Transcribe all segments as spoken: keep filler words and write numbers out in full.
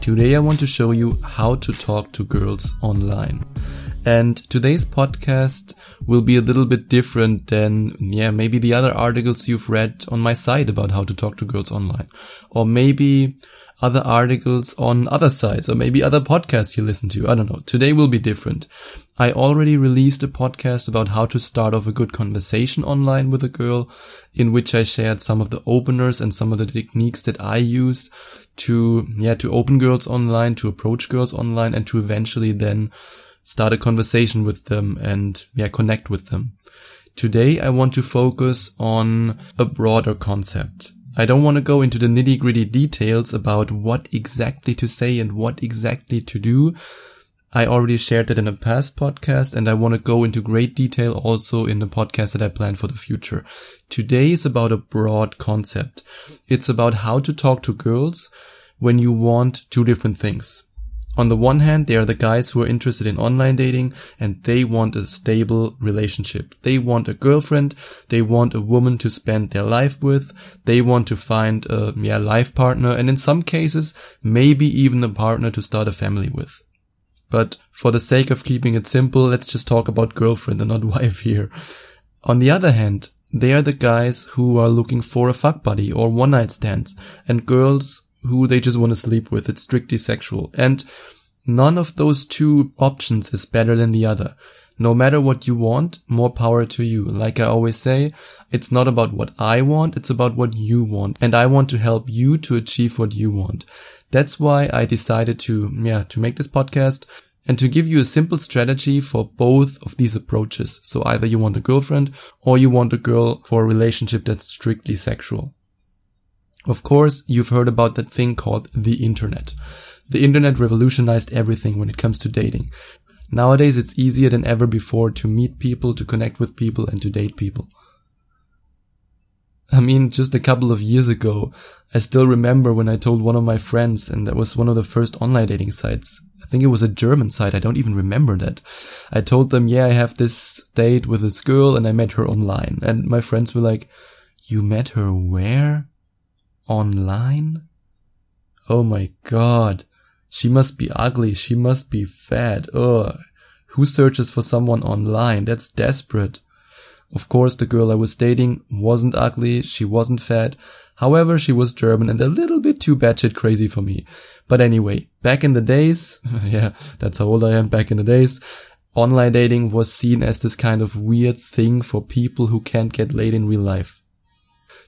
Today I want to show you how to talk to girls online. And today's podcast will be a little bit different than, yeah, maybe the other articles you've read on my site about how to talk to girls online. Or maybe other articles on other sites, or maybe other podcasts you listen to. I don't know. Today will be different. I already released a podcast about how to start off a good conversation online with a girl, in which I shared some of the openers and some of the techniques that I use to, yeah, to open girls online, to approach girls online, and to eventually then start a conversation with them and, yeah, connect with them. Today, I want to focus on a broader concept. I don't want to go into the nitty-gritty details about what exactly to say and what exactly to do. I already shared that in a past podcast, and I want to go into great detail also in the podcast that I plan for the future. Today is about a broad concept. It's about how to talk to girls when you want two different things. On the one hand, there are the guys who are interested in online dating and they want a stable relationship. They want a girlfriend. They want a woman to spend their life with. They want to find a yeah, life partner and in some cases, maybe even a partner to start a family with. But for the sake of keeping it simple, let's just talk about girlfriend and not wife here. On the other hand, there are the guys who are looking for a fuck buddy or one-night stands and girls who they just want to sleep with. It's strictly sexual. And none of those two options is better than the other. No matter what you want, more power to you. Like I always say, it's not about what I want, it's about what you want. And I want to help you to achieve what you want. That's why I decided to, yeah, to make this podcast and to give you a simple strategy for both of these approaches. So either you want a girlfriend or you want a girl for a relationship that's strictly sexual. Of course, you've heard about that thing called the internet. The internet revolutionized everything when it comes to dating. Nowadays, it's easier than ever before to meet people, to connect with people, and to date people. I mean, just a couple of years ago, I still remember when I told one of my friends, and that was one of the first online dating sites. I think it was a German site. I don't even remember that. I told them, yeah, I have this date with this girl, and I met her online. And my friends were like, you met her where? Online? Oh my god. She must be ugly. She must be fat. Ugh. Who searches for someone online? That's desperate. Of course, the girl I was dating wasn't ugly. She wasn't fat. However, she was German and a little bit too batshit crazy for me. But anyway, back in the days, yeah, that's how old I am, back in the days, online dating was seen as this kind of weird thing for people who can't get laid in real life.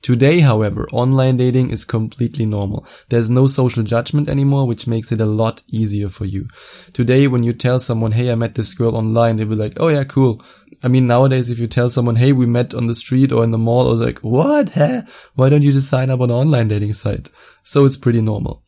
Today, however, online dating is completely normal. There's no social judgment anymore, which makes it a lot easier for you. Today, when you tell someone, hey, I met this girl online, they'll be like, oh yeah, cool. I mean, nowadays, if you tell someone, hey, we met on the street or in the mall, or like, what? Huh? Why don't you just sign up on an online dating site? So it's pretty normal.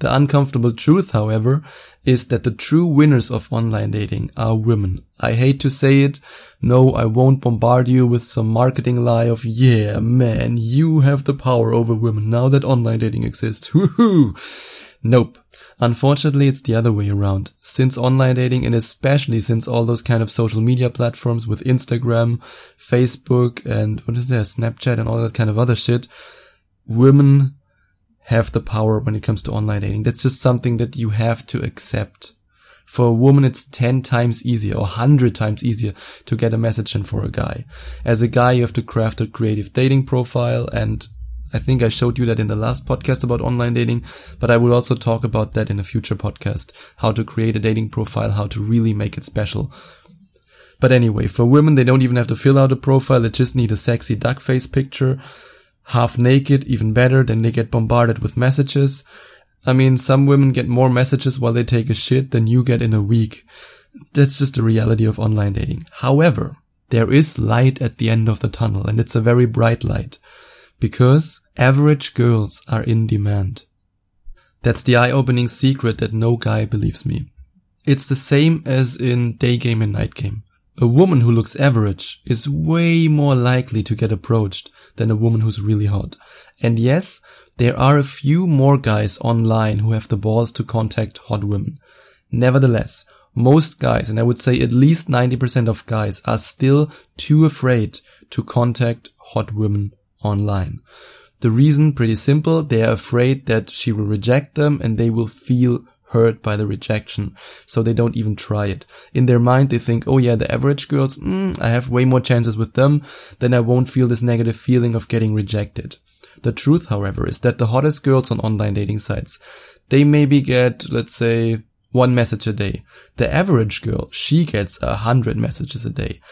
The uncomfortable truth, however, is that the true winners of online dating are women. I hate to say it. No, I won't bombard you with some marketing lie of, yeah, man, you have the power over women now that online dating exists. Woohoo! Nope. Unfortunately, it's the other way around. Since online dating, and especially since all those kind of social media platforms with Instagram, Facebook, and what is there, Snapchat and all that kind of other shit, women have the power when it comes to online dating. That's just something that you have to accept. For a woman, it's ten times easier or one hundred times easier to get a message than for a guy. As a guy, you have to craft a creative dating profile. And I think I showed you that in the last podcast about online dating, but I will also talk about that in a future podcast, how to create a dating profile, how to really make it special. But anyway, for women, they don't even have to fill out a profile. They just need a sexy duck face picture. Half naked, even better, then they get bombarded with messages. I mean, some women get more messages while they take a shit than you get in a week. That's just the reality of online dating. However, there is light at the end of the tunnel, and it's a very bright light. Because average girls are in demand. That's the eye-opening secret that no guy believes me. It's the same as in day game and night game. A woman who looks average is way more likely to get approached than a woman who's really hot. And yes, there are a few more guys online who have the balls to contact hot women. Nevertheless, most guys, and I would say at least ninety percent of guys, are still too afraid to contact hot women online. The reason, pretty simple, they are afraid that she will reject them and they will feel hurt by the rejection, so they don't even try it. In their mind, they think, oh yeah, the average girls, mm, I have way more chances with them, then I won't feel this negative feeling of getting rejected. The truth, however, is that the hottest girls on online dating sites, they maybe get, let's say, one message a day. The average girl, she gets a hundred messages a day.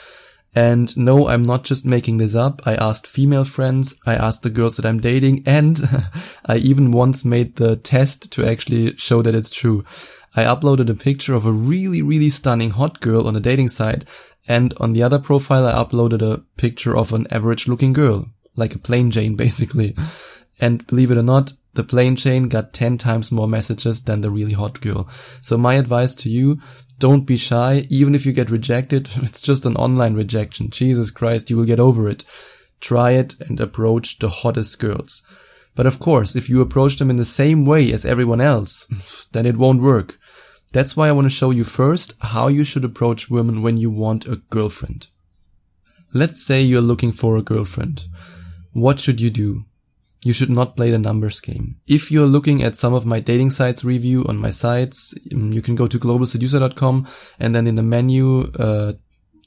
And no, I'm not just making this up. I asked female friends, I asked the girls that I'm dating, and I even once made the test to actually show that it's true. I uploaded a picture of a really, really stunning hot girl on a dating site, and on the other profile I uploaded a picture of an average-looking girl, like a plain Jane basically. And believe it or not, the plain Jane got ten times more messages than the really hot girl. So my advice to you, don't be shy. Even if you get rejected, it's just an online rejection. Jesus Christ, you will get over it. Try it and approach the hottest girls. But of course, if you approach them in the same way as everyone else, then it won't work. That's why I want to show you first how you should approach women when you want a girlfriend. Let's say you're looking for a girlfriend. What should you do? You should not play the numbers game. If you're looking at some of my dating sites review on my sites, you can go to global seducer dot com and then in the menu, uh,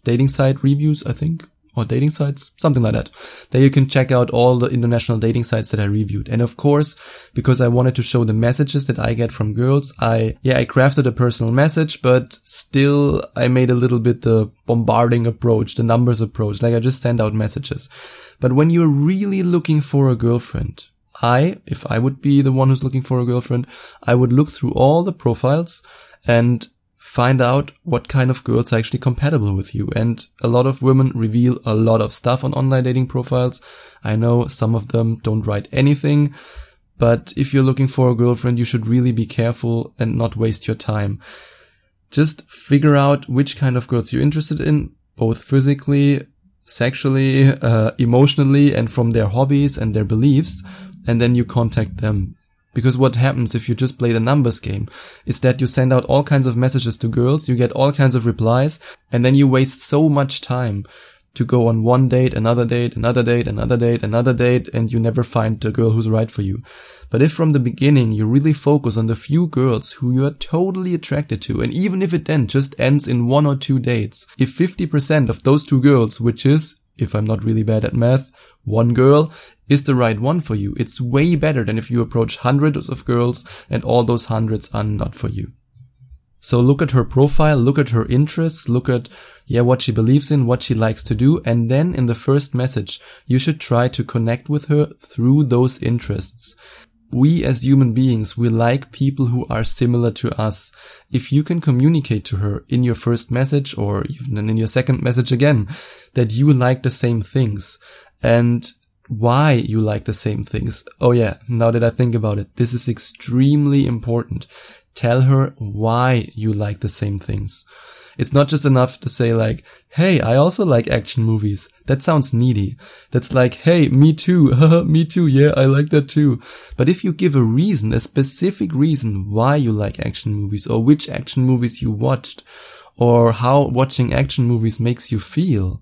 dating site reviews, I think, or dating sites, something like that. There you can check out all the international dating sites that I reviewed. And of course, because I wanted to show the messages that I get from girls, I, yeah, I crafted a personal message, but still I made a little bit the bombarding approach, the numbers approach, like I just send out messages. But when you're really looking for a girlfriend, I, if I would be the one who's looking for a girlfriend, I would look through all the profiles and find out what kind of girls are actually compatible with you. And a lot of women reveal a lot of stuff on online dating profiles. I know some of them don't write anything, but if you're looking for a girlfriend, you should really be careful and not waste your time. Just figure out which kind of girls you're interested in, both physically, sexually, uh, emotionally, and from their hobbies and their beliefs, and then you contact them. Because what happens if you just play the numbers game is that you send out all kinds of messages to girls, you get all kinds of replies, and then you waste so much time to go on one date, another date, another date, another date, another date, and you never find the girl who's right for you. But if from the beginning you really focus on the few girls who you are totally attracted to, and even if it then just ends in one or two dates, if fifty percent of those two girls, which is, if I'm not really bad at math, one girl, is the right one for you, it's way better than if you approach hundreds of girls and all those hundreds are not for you. So look at her profile, look at her interests, look at, yeah, what she believes in, what she likes to do. And then in the first message, you should try to connect with her through those interests. We as human beings, we like people who are similar to us. If you can communicate to her in your first message or even in your second message again, that you like the same things and why you like the same things. Oh yeah, now that I think about it, this is extremely important. Tell her why you like the same things. It's not just enough to say like, hey, I also like action movies. That sounds needy. That's like, hey, me too. Me too. Yeah, I like that too. But if you give a reason, a specific reason why you like action movies or which action movies you watched or how watching action movies makes you feel,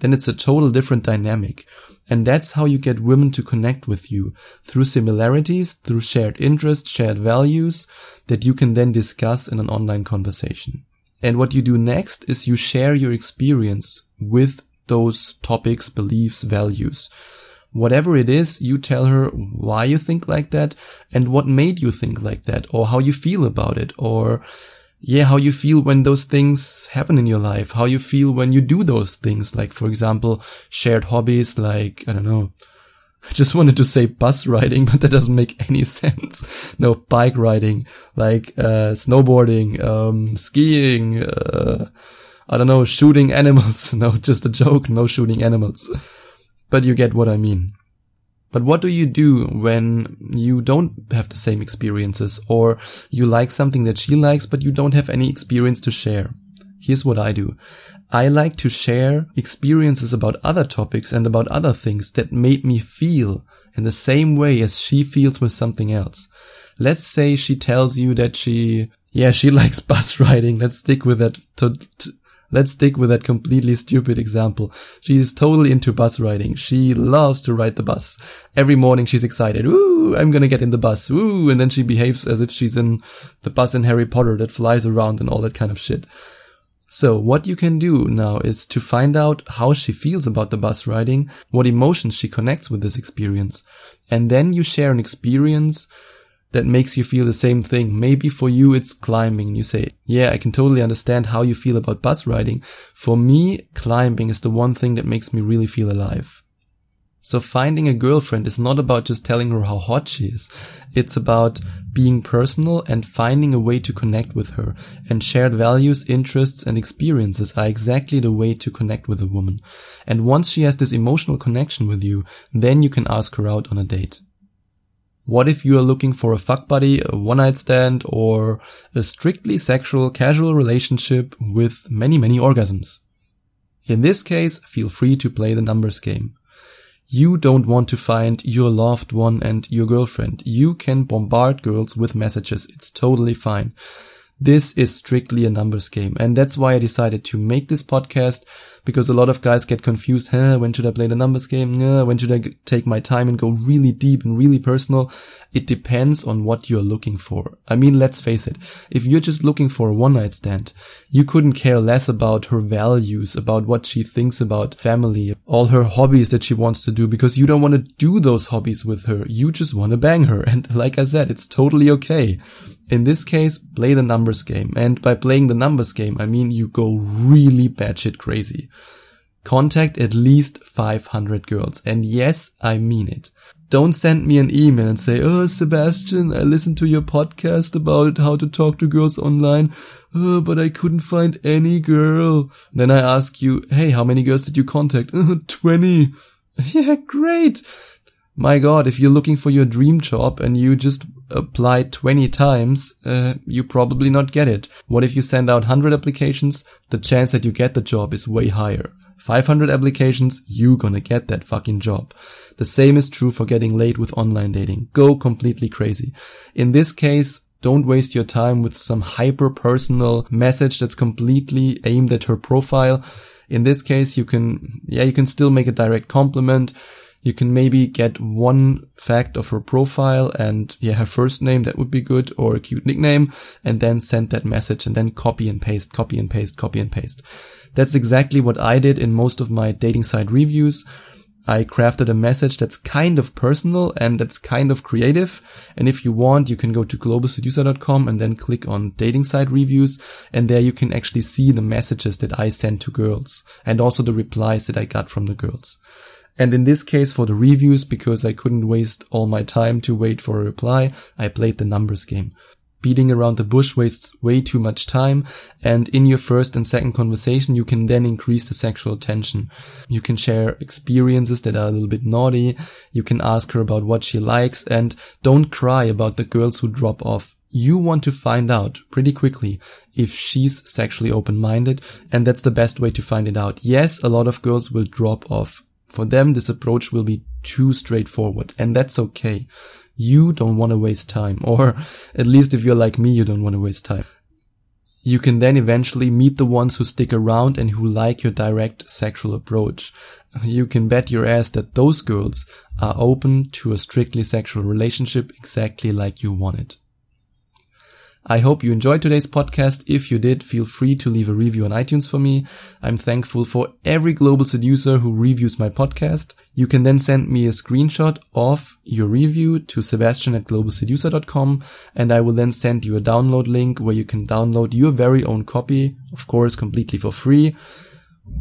then it's a total different dynamic. And that's how you get women to connect with you, through similarities, through shared interests, shared values that you can then discuss in an online conversation. And what you do next is you share your experience with those topics, beliefs, values. Whatever it is, you tell her why you think like that and what made you think like that or how you feel about it or yeah, how you feel when those things happen in your life, how you feel when you do those things, like, for example, shared hobbies, like, I don't know, I just wanted to say bus riding, but that doesn't make any sense. No, bike riding, like uh snowboarding, um skiing, uh I don't know, shooting animals. No, just a joke, no shooting animals. But you get what I mean. But what do you do when you don't have the same experiences, or you like something that she likes, but you don't have any experience to share? Here's what I do. I like to share experiences about other topics and about other things that made me feel in the same way as she feels with something else. Let's say she tells you that she, yeah, she likes bus riding. Let's stick with that. To, to, let's stick with that completely stupid example. She is totally into bus riding. She loves to ride the bus. Every morning she's excited. Ooh, I'm going to get in the bus. Ooh. And then she behaves as if she's in the bus in Harry Potter that flies around and all that kind of shit. So what you can do now is to find out how she feels about the bus riding, what emotions she connects with this experience. And then you share an experience that makes you feel the same thing. Maybe for you it's climbing. You say, yeah, I can totally understand how you feel about bus riding. For me, climbing is the one thing that makes me really feel alive. So finding a girlfriend is not about just telling her how hot she is. It's about being personal and finding a way to connect with her. And shared values, interests, and experiences are exactly the way to connect with a woman. And once she has this emotional connection with you, then you can ask her out on a date. What if you are looking for a fuck buddy, a one-night stand, or a strictly sexual, casual relationship with many, many orgasms? In this case, feel free to play the numbers game. You don't want to find your loved one and your girlfriend. You can bombard girls with messages. It's totally fine. This is strictly a numbers game. And that's why I decided to make this podcast, because a lot of guys get confused. Huh, when should I play the numbers game? Huh, when should I g- take my time and go really deep and really personal? It depends on what you're looking for. I mean, let's face it. If you're just looking for a one-night stand, you couldn't care less about her values, about what she thinks about family, all her hobbies that she wants to do, because you don't want to do those hobbies with her. You just want to bang her. And like I said, it's totally okay. In this case, play the numbers game. And by playing the numbers game, I mean you go really batshit crazy. Contact at least five hundred girls. And yes, I mean it. Don't send me an email and say, oh, Sebastian, I listened to your podcast about how to talk to girls online, oh, but I couldn't find any girl. Then I ask you, hey, how many girls did you contact? twenty. Yeah, great. My God, if you're looking for your dream job and you just apply twenty times, uh, you probably not get it. What if you send out one hundred applications? The chance that you get the job is way higher. five hundred applications, you gonna get that fucking job. The same is true for getting laid with online dating. Go completely crazy. In this case, don't waste your time with some hyper-personal message that's completely aimed at her profile. In this case, you can, yeah, you can still make a direct compliment. You can maybe get one fact of her profile and yeah, her first name, that would be good, or a cute nickname, and then send that message and then copy and paste, copy and paste, copy and paste. That's exactly what I did in most of my dating site reviews. I crafted a message that's kind of personal and that's kind of creative. And if you want, you can go to global seducer dot com and then click on dating site reviews. And there you can actually see the messages that I sent to girls and also the replies that I got from the girls. And in this case, for the reviews, because I couldn't waste all my time to wait for a reply, I played the numbers game. Beating around the bush wastes way too much time, and in your first and second conversation, you can then increase the sexual tension. You can share experiences that are a little bit naughty, you can ask her about what she likes, and don't cry about the girls who drop off. You want to find out pretty quickly if she's sexually open-minded, and that's the best way to find it out. Yes, a lot of girls will drop off. For them, this approach will be too straightforward, and that's okay. You don't want to waste time, or at least if you're like me, you don't want to waste time. You can then eventually meet the ones who stick around and who like your direct sexual approach. You can bet your ass that those girls are open to a strictly sexual relationship exactly like you want it. I hope you enjoyed today's podcast. If you did, feel free to leave a review on iTunes for me. I'm thankful for every global seducer who reviews my podcast. You can then send me a screenshot of your review to Sebastian at global seducer dot com, and I will then send you a download link where you can download your very own copy, of course, completely for free.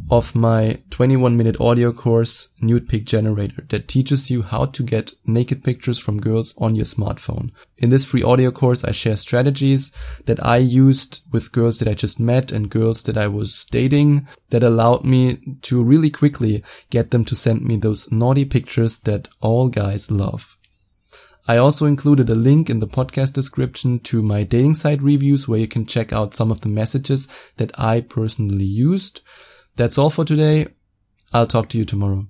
of my twenty-one minute audio course, Nude Pig Generator, that teaches you how to get naked pictures from girls on your smartphone. In this free audio course, I share strategies that I used with girls that I just met and girls that I was dating that allowed me to really quickly get them to send me those naughty pictures that all guys love. I also included a link in the podcast description to my dating site reviews where you can check out some of the messages that I personally used. That's all for today. I'll talk to you tomorrow.